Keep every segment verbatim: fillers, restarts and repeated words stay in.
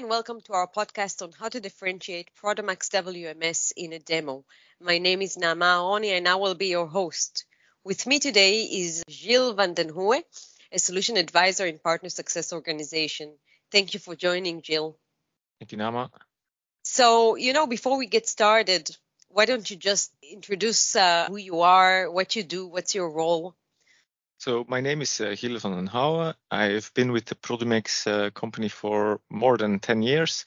and welcome to our podcast on how to differentiate Produmex W M S in a demo. My name is Naama Aoni and I will be your host. With me today is Gilles Vandenhoucke, a solution advisor in Partner Success Organization. Thank you for joining, Gilles. Thank you, Naama. So, you know, before we get started, why don't you just introduce uh, who you are, what you do, what's your role? So my name is uh, Gilles van den Hauwen. I've been with the Produmex uh, company for more than ten years.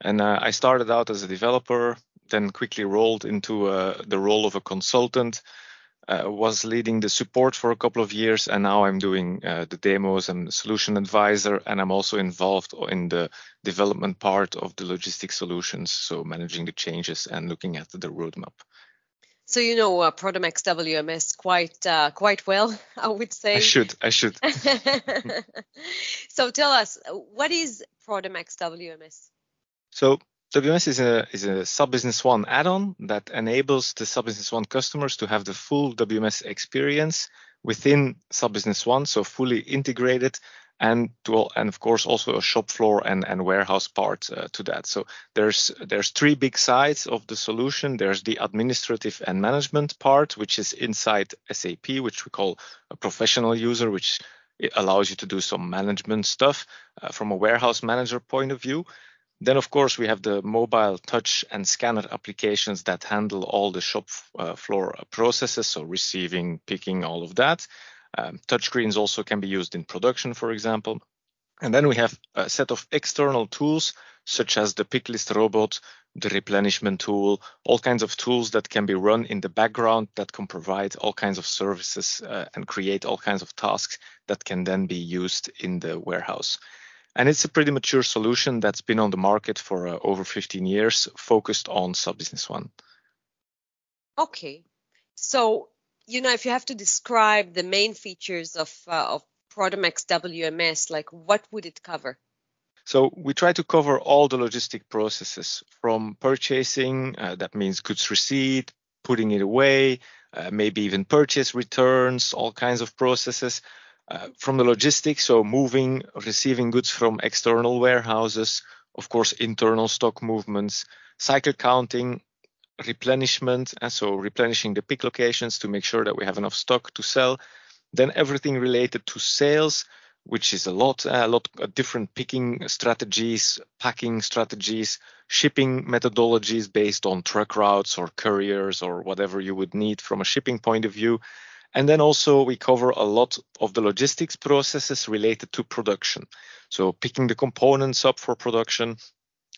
And uh, I started out as a developer, then quickly rolled into uh, the role of a consultant, uh, was leading the support for a couple of years, and now I'm doing uh, the demos and solution advisor, and I'm also involved in the development part of the logistics solutions, so managing the changes and looking at the roadmap. So you know uh, Produmex W M S quite uh, quite well, I would say. I should, I should. So tell us, what is Produmex W M S? So W M S is a is a S A P Business One add-on that enables the S A P Business One customers to have the full W M S experience within S A P Business One, so fully integrated, and to, and of course also a shop floor and, and warehouse part uh, to that. So there's there's three big sides of the solution. There's the administrative and management part, which is inside S A P, which we call a professional user, which allows you to do some management stuff uh, from a warehouse manager point of view. Then, of course, we have the mobile touch and scanner applications that handle all the shop uh, floor processes, so receiving, picking, all of that. Um, touchscreens also can be used in production, for example. And then we have a set of external tools, such as the pick list robot, the replenishment tool, all kinds of tools that can be run in the background that can provide all kinds of services uh, and create all kinds of tasks that can then be used in the warehouse. And it's a pretty mature solution that's been on the market for uh, over fifteen years, focused on S A P Business One. Okay. So, you know, if you have to describe the main features of, uh, of Produmex W M S, like what would it cover? So we try to cover all the logistic processes from purchasing, uh, that means goods receipt, putting it away, uh, maybe even purchase returns, all kinds of processes. Uh, from the logistics, so moving, receiving goods from external warehouses, of course, internal stock movements, cycle counting, replenishment, and so replenishing the pick locations to make sure that we have enough stock to sell. Then everything related to sales, which is a lot, a lot of different picking strategies, packing strategies, shipping methodologies based on truck routes or couriers or whatever you would need from a shipping point of view. And then also we cover a lot of the logistics processes related to production. So picking the components up for production,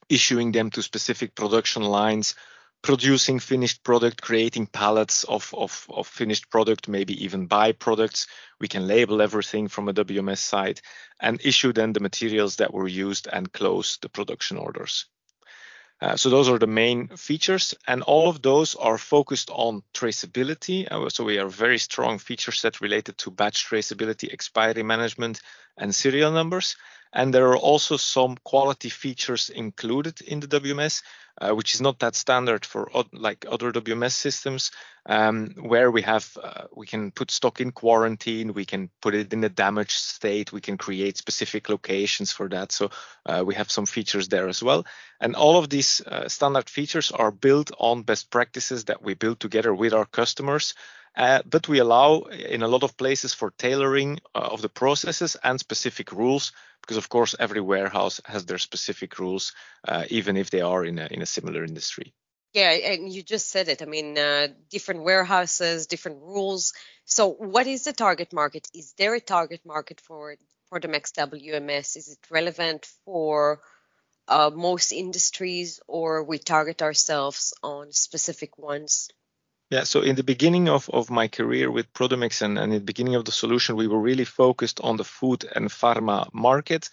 issuing them to specific production lines, producing finished product, creating pallets of, of, of finished product, maybe even byproducts. We can label everything from a W M S side and issue then the materials that were used and close the production orders. Uh, so those are the main features, and all of those are focused on traceability. Uh, so we are very strong feature set related to batch traceability, expiry management, and serial numbers. And there are also some quality features included in the W M S, uh, which is not that standard for o- like other W M S systems, um, where we have uh, we can put stock in quarantine, we can put it in a damaged state, we can create specific locations for that. So uh, we have some features there as well. And all of these uh, standard features are built on best practices that we build together with our customers. Uh, but we allow in a lot of places for tailoring uh, of the processes and specific rules, because of course every warehouse has their specific rules, uh, even if they are in a, in a similar industry. Yeah, and you just said it. I mean, uh, different warehouses, different rules. So what is the target market? Is there a target market for Produmex W M S? Is it relevant for uh, most industries, or we target ourselves on specific ones? Yeah, so in the beginning of, of my career with Produmex and, and in the beginning of the solution, we were really focused on the food and pharma market,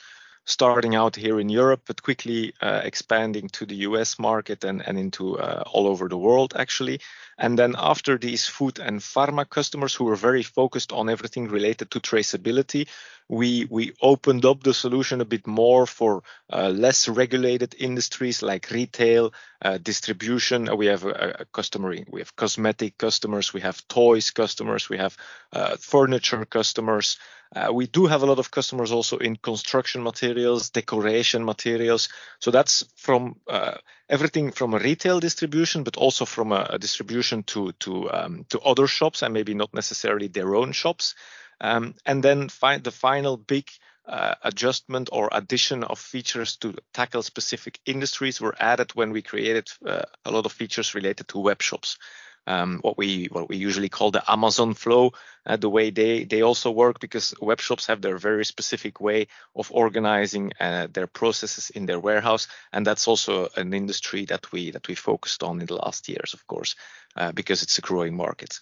starting out here in Europe, but quickly uh, expanding to the U S market and, and into uh, all over the world, actually. And then after these food and pharma customers who were very focused on everything related to traceability, we we opened up the solution a bit more for uh, less regulated industries like retail, uh, distribution. We have a, a customer, we have cosmetic customers, we have toys customers, we have uh, furniture customers. Uh, we do have a lot of customers also in construction materials, decoration materials. So that's from uh, everything from a retail distribution, but also from a, a distribution to to um, to other shops and maybe not necessarily their own shops. Um, and then fi- the final big uh, adjustment or addition of features to tackle specific industries were added when we created uh, a lot of features related to web shops. Um, what we what we usually call the Amazon flow, uh, the way they they also work, because web shops have their very specific way of organizing uh, their processes in their warehouse, and that's also an industry that we that we focused on in the last years, of course, uh, because it's a growing market.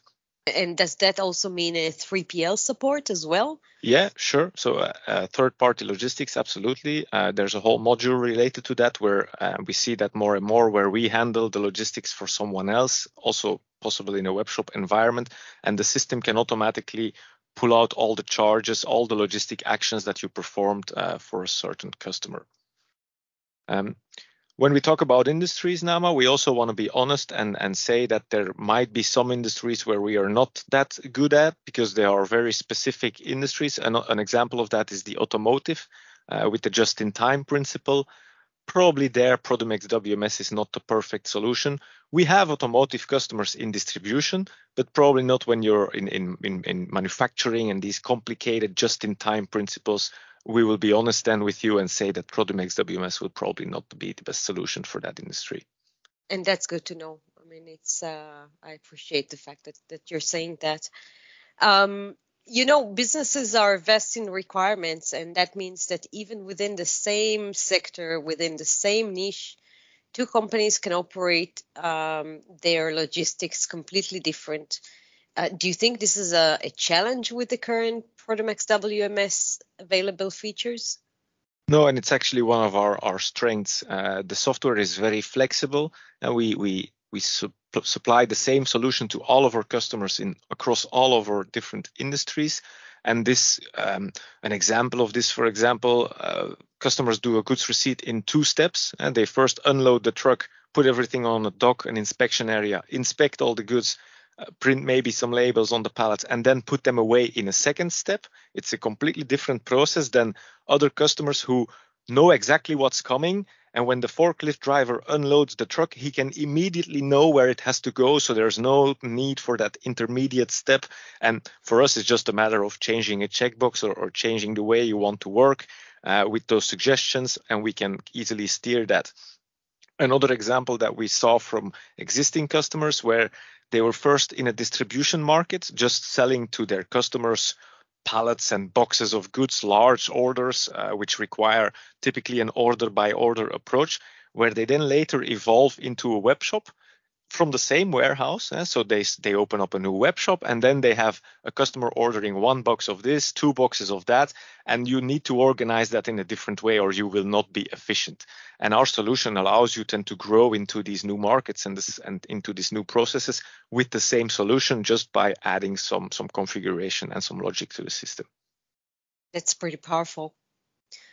And does that also mean a three P L support as well? Yeah, sure. So uh, uh, third-party logistics, absolutely. Uh, there's a whole module related to that where uh, we see that more and more, where we handle the logistics for someone else, also possibly in a webshop environment, and the system can automatically pull out all the charges, all the logistic actions that you performed uh, for a certain customer. Um, When we talk about industries, Naama, we also want to be honest and, and say that there might be some industries where we are not that good at, because they are very specific industries. And an example of that is the automotive uh, with the just-in-time principle. Probably there, Produmex W M S is not the perfect solution. We have automotive customers in distribution, but probably not when you're in, in, in, in manufacturing and these complicated just-in-time principles. We will be honest then with you and say that Produmex W M S will probably not be the best solution for that industry. And that's good to know. I mean, it's uh, I appreciate the fact that, that you're saying that. Um, you know, businesses are vesting requirements, and that means that even within the same sector, within the same niche, two companies can operate um, their logistics completely different. Uh, do you think this is a, a challenge with the current Produmex W M S available features? No, and it's actually one of our, our strengths. Uh, the software is very flexible, and we we we su- supply the same solution to all of our customers in across all of our different industries. And this, um, an example of this, for example, uh, customers do a goods receipt in two steps, and they first unload the truck, put everything on a dock, an inspection area, inspect all the goods, print maybe some labels on the pallets, and then put them away in a second step. It's a completely different process than other customers who know exactly what's coming. And when the forklift driver unloads the truck, he can immediately know where it has to go. So there's no need for that intermediate step. And for us, it's just a matter of changing a checkbox or, or changing the way you want to work uh, with those suggestions, and we can easily steer that. Another example that we saw from existing customers, where they were first in a distribution market, just selling to their customers pallets and boxes of goods, large orders, uh, which require typically an order by order approach, where they then later evolve into a web shop from the same warehouse. Eh? So they, they open up a new web shop, and then they have a customer ordering one box of this, two boxes of that, and you need to organize that in a different way or you will not be efficient. And our solution allows you then to grow into these new markets and, this, and into these new processes with the same solution, just by adding some, some configuration and some logic to the system. That's pretty powerful.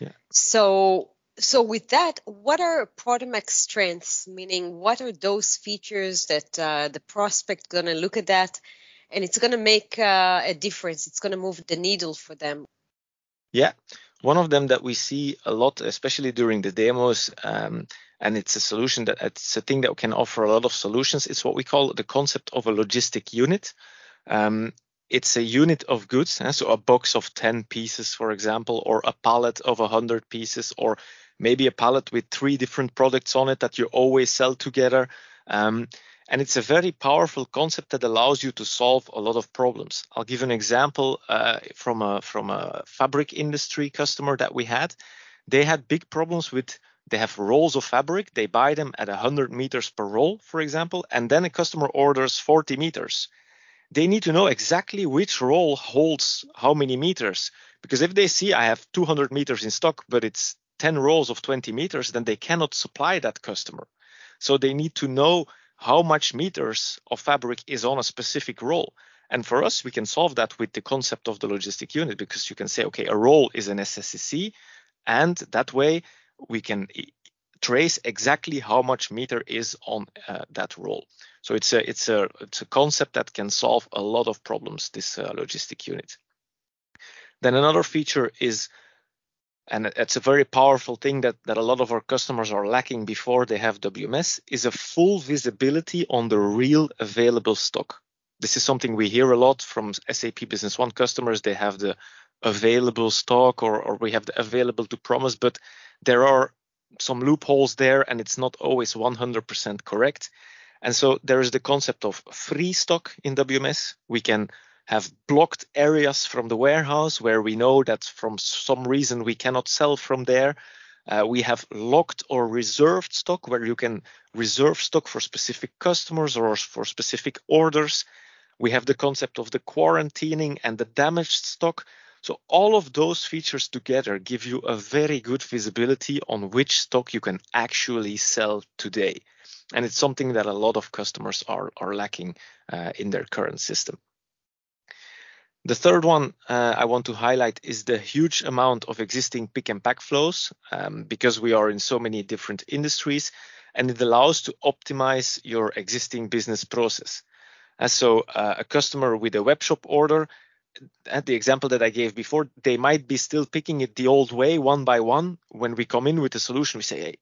Yeah. So... So with that, what are Produmex strengths? Meaning, what are those features that uh, the prospect going to look at that, and it's going to make uh, a difference? It's going to move the needle for them. Yeah, one of them that we see a lot, especially during the demos, um, and it's a solution that it's a thing that can offer a lot of solutions. It's what we call the concept of a logistic unit. Um, It's a unit of goods, so a box of ten pieces, for example, or a pallet of one hundred pieces, or maybe a pallet with three different products on it that you always sell together. Um, and it's a very powerful concept that allows you to solve a lot of problems. I'll give an example uh, from a, from a fabric industry customer that we had. They had big problems with, they have rolls of fabric. They buy them at one hundred meters per roll, for example, and then a customer orders forty meters. They need to know exactly which roll holds how many meters, because if they see I have two hundred meters in stock, but it's ten rolls of twenty meters, then they cannot supply that customer. So they need to know how much meters of fabric is on a specific roll. And for us, we can solve that with the concept of the logistic unit, because you can say, okay, a roll is an S S C C, and that way we can trace exactly how much meter is on uh, that roll. So it's a it's a it's a concept that can solve a lot of problems, this uh, logistic unit. Then another feature is, and it's a very powerful thing that, that a lot of our customers are lacking before they have W M S, is a full visibility on the real available stock. This is something we hear a lot from S A P Business One customers. They have the available stock, or, or we have the available to promise, but there are some loopholes there and it's not always one hundred percent correct. And so there is the concept of free stock in W M S. We can have blocked areas from the warehouse where we know that from some reason we cannot sell from there. Uh, we have locked or reserved stock where you can reserve stock for specific customers or for specific orders. We have the concept of the quarantining and the damaged stock. So all of those features together give you a very good visibility on which stock you can actually sell today. And it's something that a lot of customers are, are lacking uh, in their current system. The third one uh, I want to highlight is the huge amount of existing pick and pack flows, um, because we are in so many different industries, and it allows to optimize your existing business process. And so uh, a customer with a webshop order, at the example that I gave before, they might be still picking it the old way, one by one. When we come in with a solution, we say, hey,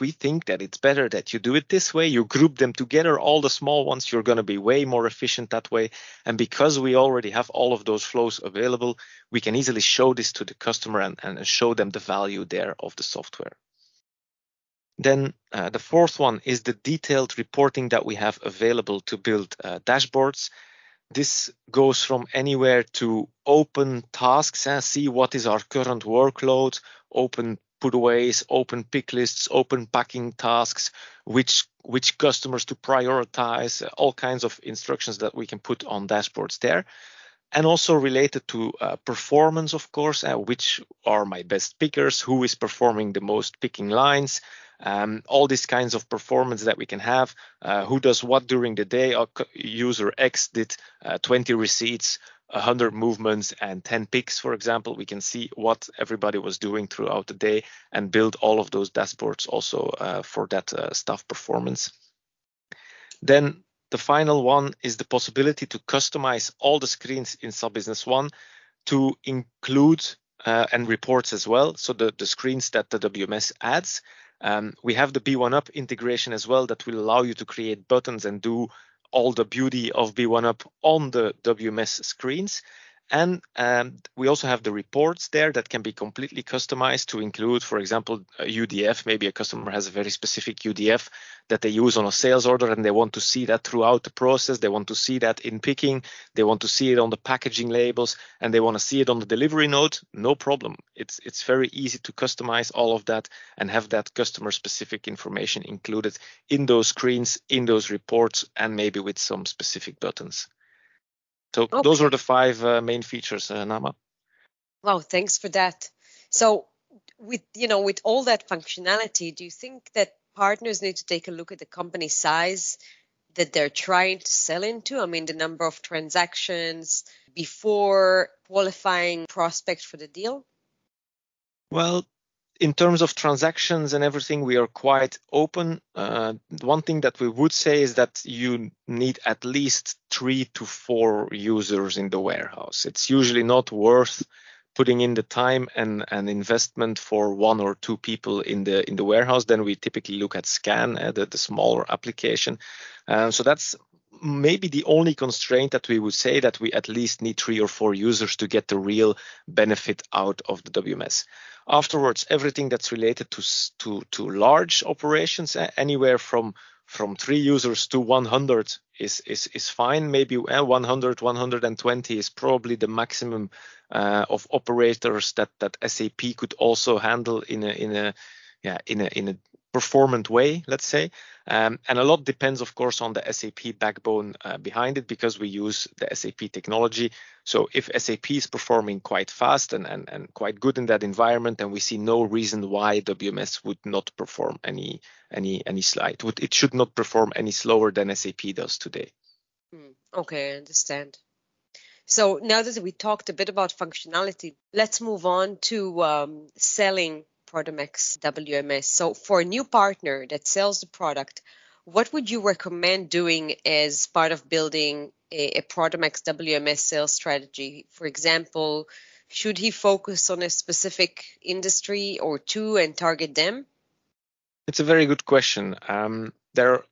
we think that it's better that you do it this way. You group them together, all the small ones. You're going to be way more efficient that way. And because we already have all of those flows available, we can easily show this to the customer and, and show them the value there of the software. Then uh, the fourth one is the detailed reporting that we have available to build uh, dashboards. This goes from anywhere to open tasks and see what is our current workload, open putaways, open pick lists, open packing tasks, which which customers to prioritize, all kinds of instructions that we can put on dashboards there. And also related to uh, performance, of course, uh, which are my best pickers, who is performing the most picking lines, um, all these kinds of performance that we can have, uh, who does what during the day. Our user X did uh, twenty receipts, one hundred movements and ten picks, for example. We can see what everybody was doing throughout the day and build all of those dashboards also uh, for that uh, staff performance. Then the final one is the possibility to customize all the screens in S A P Business One to include uh, and reports as well. So the, the screens that the W M S adds. Um, we have the B one U P integration as well that will allow you to create buttons and do all the beauty of B one U P on the W M S screens. And um, we also have the reports there that can be completely customized to include, for example, a U D F. Maybe a customer has a very specific U D F that they use on a sales order and they want to see that throughout the process. They want to see that in picking. They want to see it on the packaging labels and they want to see it on the delivery note. No problem. It's, it's very easy to customize all of that and have that customer specific information included in those screens, in those reports, and maybe with some specific buttons. So okay. Those are the five uh, main features, uh, Naama. Wow, thanks for that. So with, you know, with all that functionality, do you think that partners need to take a look at the company size that they're trying to sell into? I mean, the number of transactions before qualifying prospects for the deal? Well, in terms of transactions and everything, we are quite open. Uh, one thing that we would say is that you need at least three to four users in the warehouse. It's usually not worth putting in the time and, and investment for one or two people in the in the warehouse. Then we typically look at scan, uh, the, the smaller application. Uh, so that's maybe the only constraint that we would say, that we at least need three or four users to get the real benefit out of the W M S. Afterwards, everything that's related to to, to large operations, anywhere from from three users to one hundred is is is fine. Maybe one hundred, one hundred twenty is probably the maximum uh, of operators that that S A P could also handle in a in a yeah in a in a performant way, let's say. Um, and a lot depends, of course, on the S A P backbone uh, behind it, because we use the S A P technology. So if S A P is performing quite fast and, and, and quite good in that environment, then we see no reason why W M S would not perform any any any slide. It should not perform any slower than S A P does today. Okay, I understand. So now that we talked a bit about functionality, let's move on to um, selling Produmex W M S. So for a new partner that sells the product, what would you recommend doing as part of building a, a Produmex W M S sales strategy? For example, Should he focus on a specific industry or two and target them? It's a very good question. Um, there are,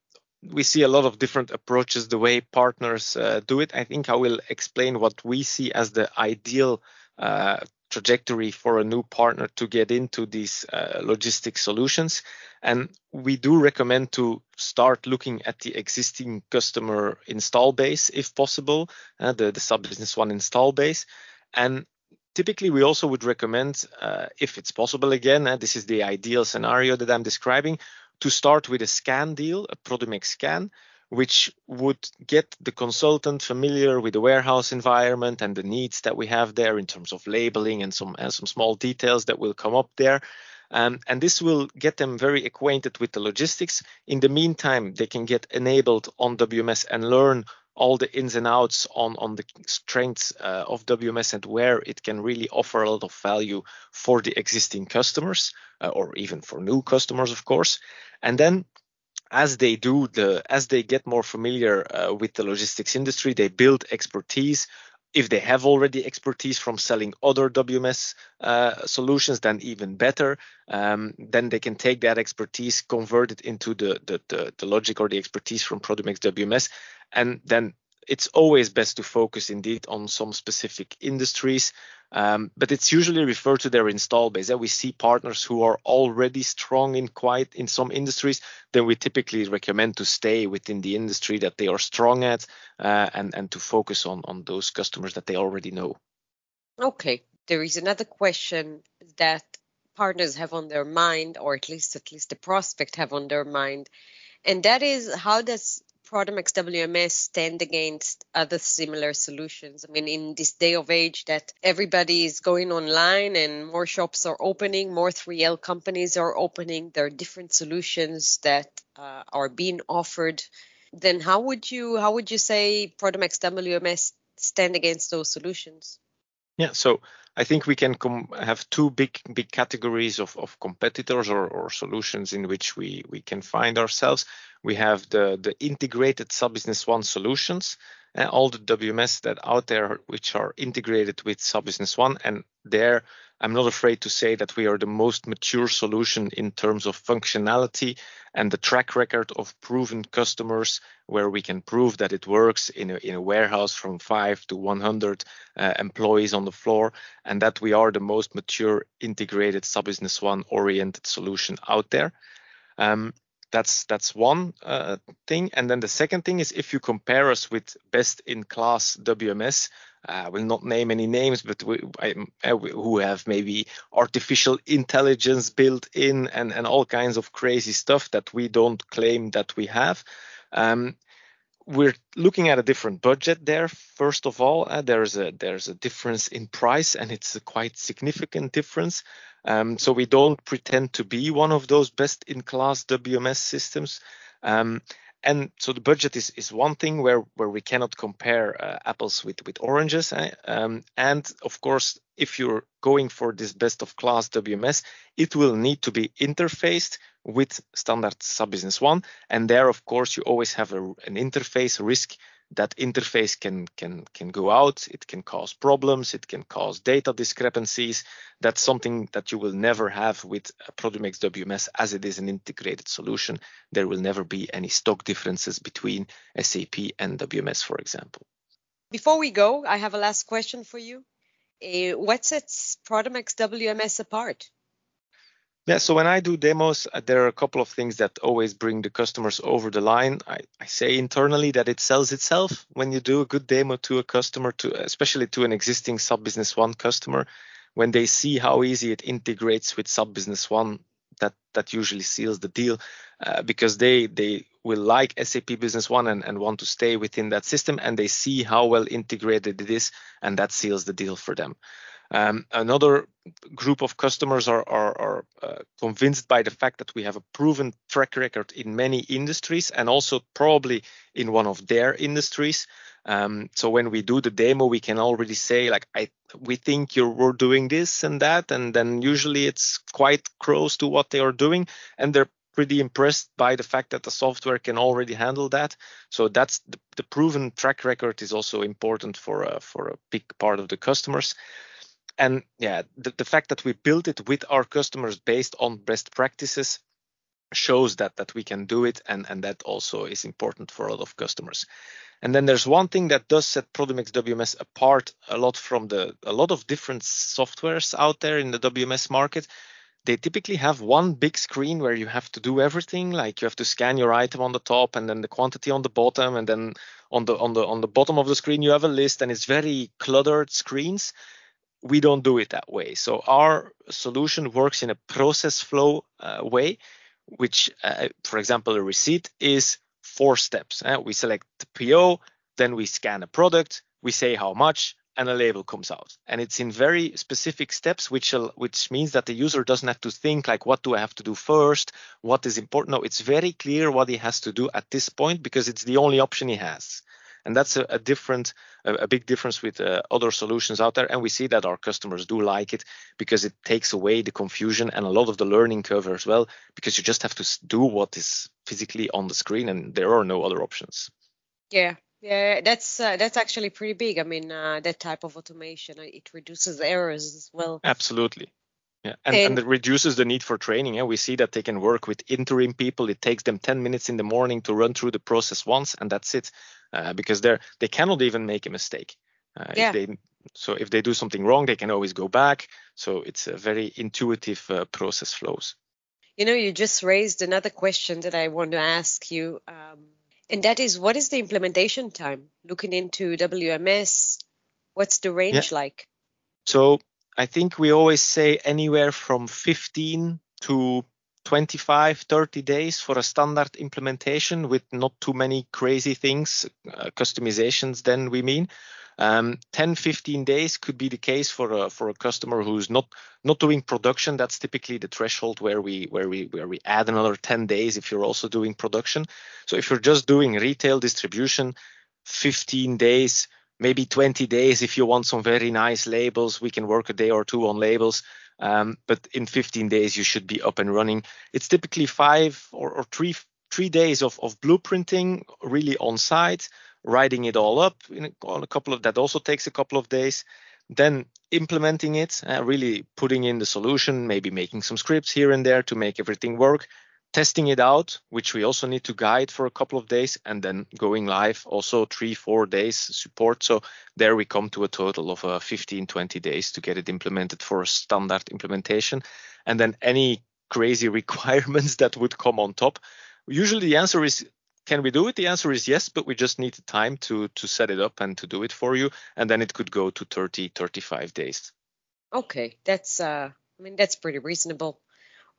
we see a lot of different approaches, the way partners uh, do it. I think I will explain what we see as the ideal uh, trajectory for a new partner to get into these uh, logistics solutions. And we do recommend to start looking at the existing customer install base, if possible, uh, the, the S A P Business One install base. And typically, we also would recommend, uh, if it's possible again, uh, this is the ideal scenario that I'm describing, to start with a scan deal, a Produmex scan, which would get the consultant familiar with the warehouse environment and the needs that we have there in terms of labeling and some, and some small details that will come up there. Um, and this will get them very acquainted with the logistics. In the meantime, they can get enabled on W M S and learn all the ins and outs on, on the strengths uh, of W M S and where it can really offer a lot of value for the existing customers uh, or even for new customers, of course. And then as they do, the as they get more familiar uh, with the logistics industry, they build expertise. If they have already expertise from selling other W M S uh, solutions, then even better. Um, then they can take that expertise, convert it into the, the, the, the logic or the expertise from Produmex W M S. And then it's always best to focus indeed on some specific industries, um, but it's usually referred to their install base. We see partners who are already strong in quite in some industries, then we typically recommend to stay within the industry that they are strong at uh, and, and to focus on, on those customers that they already know. Okay, there is another question that partners have on their mind, or at least at least the prospect have on their mind, and that is, how does Produmex W M S stand against other similar solutions? I mean, in this day of age that everybody is going online and more shops are opening, more three L companies are opening, there are different solutions that uh, are being offered. Then how would you how would you say Produmex W M S stand against those solutions? Yeah, so I think we can com- have two big big categories of, of competitors or, or solutions in which we, we can find ourselves. We have the, the integrated S A P Business One solutions, uh, all the W M S that out there which are integrated with S A P Business One. And there, I'm not afraid to say that we are the most mature solution in terms of functionality and the track record of proven customers, where we can prove that it works in a, in a warehouse from five to one hundred uh, employees on the floor, and that we are the most mature integrated S A P Business One oriented solution out there. Um, That's that's one uh, thing. And then the second thing is, if you compare us with best-in-class W M S, I uh, will not name any names, but we, I, I, who have maybe artificial intelligence built in and, and all kinds of crazy stuff that we don't claim that we have. Um, we're looking at a different budget there. First of all, uh, there's a there's a difference in price, and it's a quite significant difference. Um, so we don't pretend to be one of those best-in-class W M S systems. Um, and so the budget is, is one thing where, where we cannot compare uh, apples with, with oranges. Eh? Um, and of course, if you're going for this best-of-class W M S, it will need to be interfaced with standard S A P Business One. And there, of course, you always have a, an interface risk. That interface can can can go out, it can cause problems, it can cause data discrepancies. That's something that you will never have with Produmex W M S, as it is an integrated solution. There will never be any stock differences between S A P and W M S, for example. Before we go, I have a last question for you. Uh, what sets Produmex W M S apart? Yeah, so when I do demos, uh, there are a couple of things that always bring the customers over the line. I, I say internally that it sells itself when you do a good demo to a customer, to especially to an existing S A P Business One customer. When they see how easy it integrates with S A P Business One, that that usually seals the deal, uh, because they they will like S A P Business One and, and want to stay within that system, and they see how well integrated it is, and that seals the deal for them. Um, another group of customers are, are, are uh, convinced by the fact that we have a proven track record in many industries, and also probably in one of their industries. Um, so when we do the demo, we can already say, like, I, we think you're we're doing this and that, and then usually it's quite close to what they are doing, and they're pretty impressed by the fact that the software can already handle that. So that's the, the proven track record is also important for uh, for a big part of the customers. And yeah, the, the fact that we built it with our customers based on best practices shows that that we can do it, and, and that also is important for a lot of customers. And then there's one thing that does set Produmex W M S apart a lot from the a lot of different softwares out there in the W M S market. They typically have one big screen where you have to do everything, like you have to scan your item on the top and then the quantity on the bottom, and then on the on the on the bottom of the screen you have a list, and it's very cluttered screens. We don't do it that way. So our solution works in a process flow uh, way, which, uh, for example, a receipt is four steps. Eh? We select the P O, then we scan a product, we say how much, and a label comes out. And it's in very specific steps, which which means that the user doesn't have to think like, what do I have to do first? What is important? No, it's very clear what he has to do at this point, because it's the only option he has. And that's a, a different, a, a big difference with uh, other solutions out there. And we see that our customers do like it, because it takes away the confusion and a lot of the learning curve as well, because you just have to do what is physically on the screen and there are no other options. Yeah, yeah, that's uh, that's actually pretty big. I mean, uh, that type of automation, it reduces errors as well. Absolutely. Yeah, and, and, and it reduces the need for training. Eh? We see that they can work with interim people. It takes them ten minutes in the morning to run through the process once, and that's it, uh, because they're they cannot even make a mistake. Uh, yeah. If they, so if they do something wrong, they can always go back. So it's a very intuitive uh, process flows. You know, you just raised another question that I want to ask you, um, and that is, what is the implementation time? Looking into W M S, what's the range yeah. like? So I think we always say anywhere from fifteen to twenty-five, thirty days for a standard implementation with not too many crazy things, uh, customizations then we mean. Um, ten, fifteen days could be the case for a, for a customer who's not not doing production. That's typically the threshold where we where we where we add another ten days if you're also doing production. So if you're just doing retail distribution, fifteen days, maybe twenty days if you want some very nice labels. We can work a day or two on labels, um, but in fifteen days you should be up and running. It's typically five or, or three three days of, of blueprinting, really on site, writing it all up in a, on a couple of, that also takes a couple of days. Then implementing it, uh, really putting in the solution, maybe making some scripts here and there to make everything work. Testing it out, which we also need to guide for a couple of days, and then going live also three, four days support. So there we come to a total of uh, fifteen, twenty days to get it implemented for a standard implementation. And then any crazy requirements that would come on top. Usually the answer is, can we do it? The answer is yes, but we just need the time to, to set it up and to do it for you. And then it could go to thirty, thirty-five days. Okay, that's, uh, I mean, that's pretty reasonable.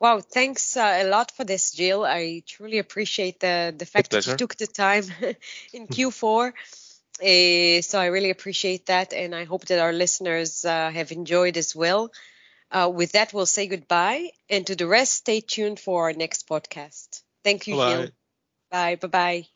Wow, thanks uh, a lot for this, Gilles. I truly appreciate the, the fact that you took the time in Q four. Uh, so I really appreciate that, and I hope that our listeners uh, have enjoyed as well. Uh, with that, we'll say goodbye. And to the rest, stay tuned for our next podcast. Thank you, Gilles. Bye. Bye. Bye-bye.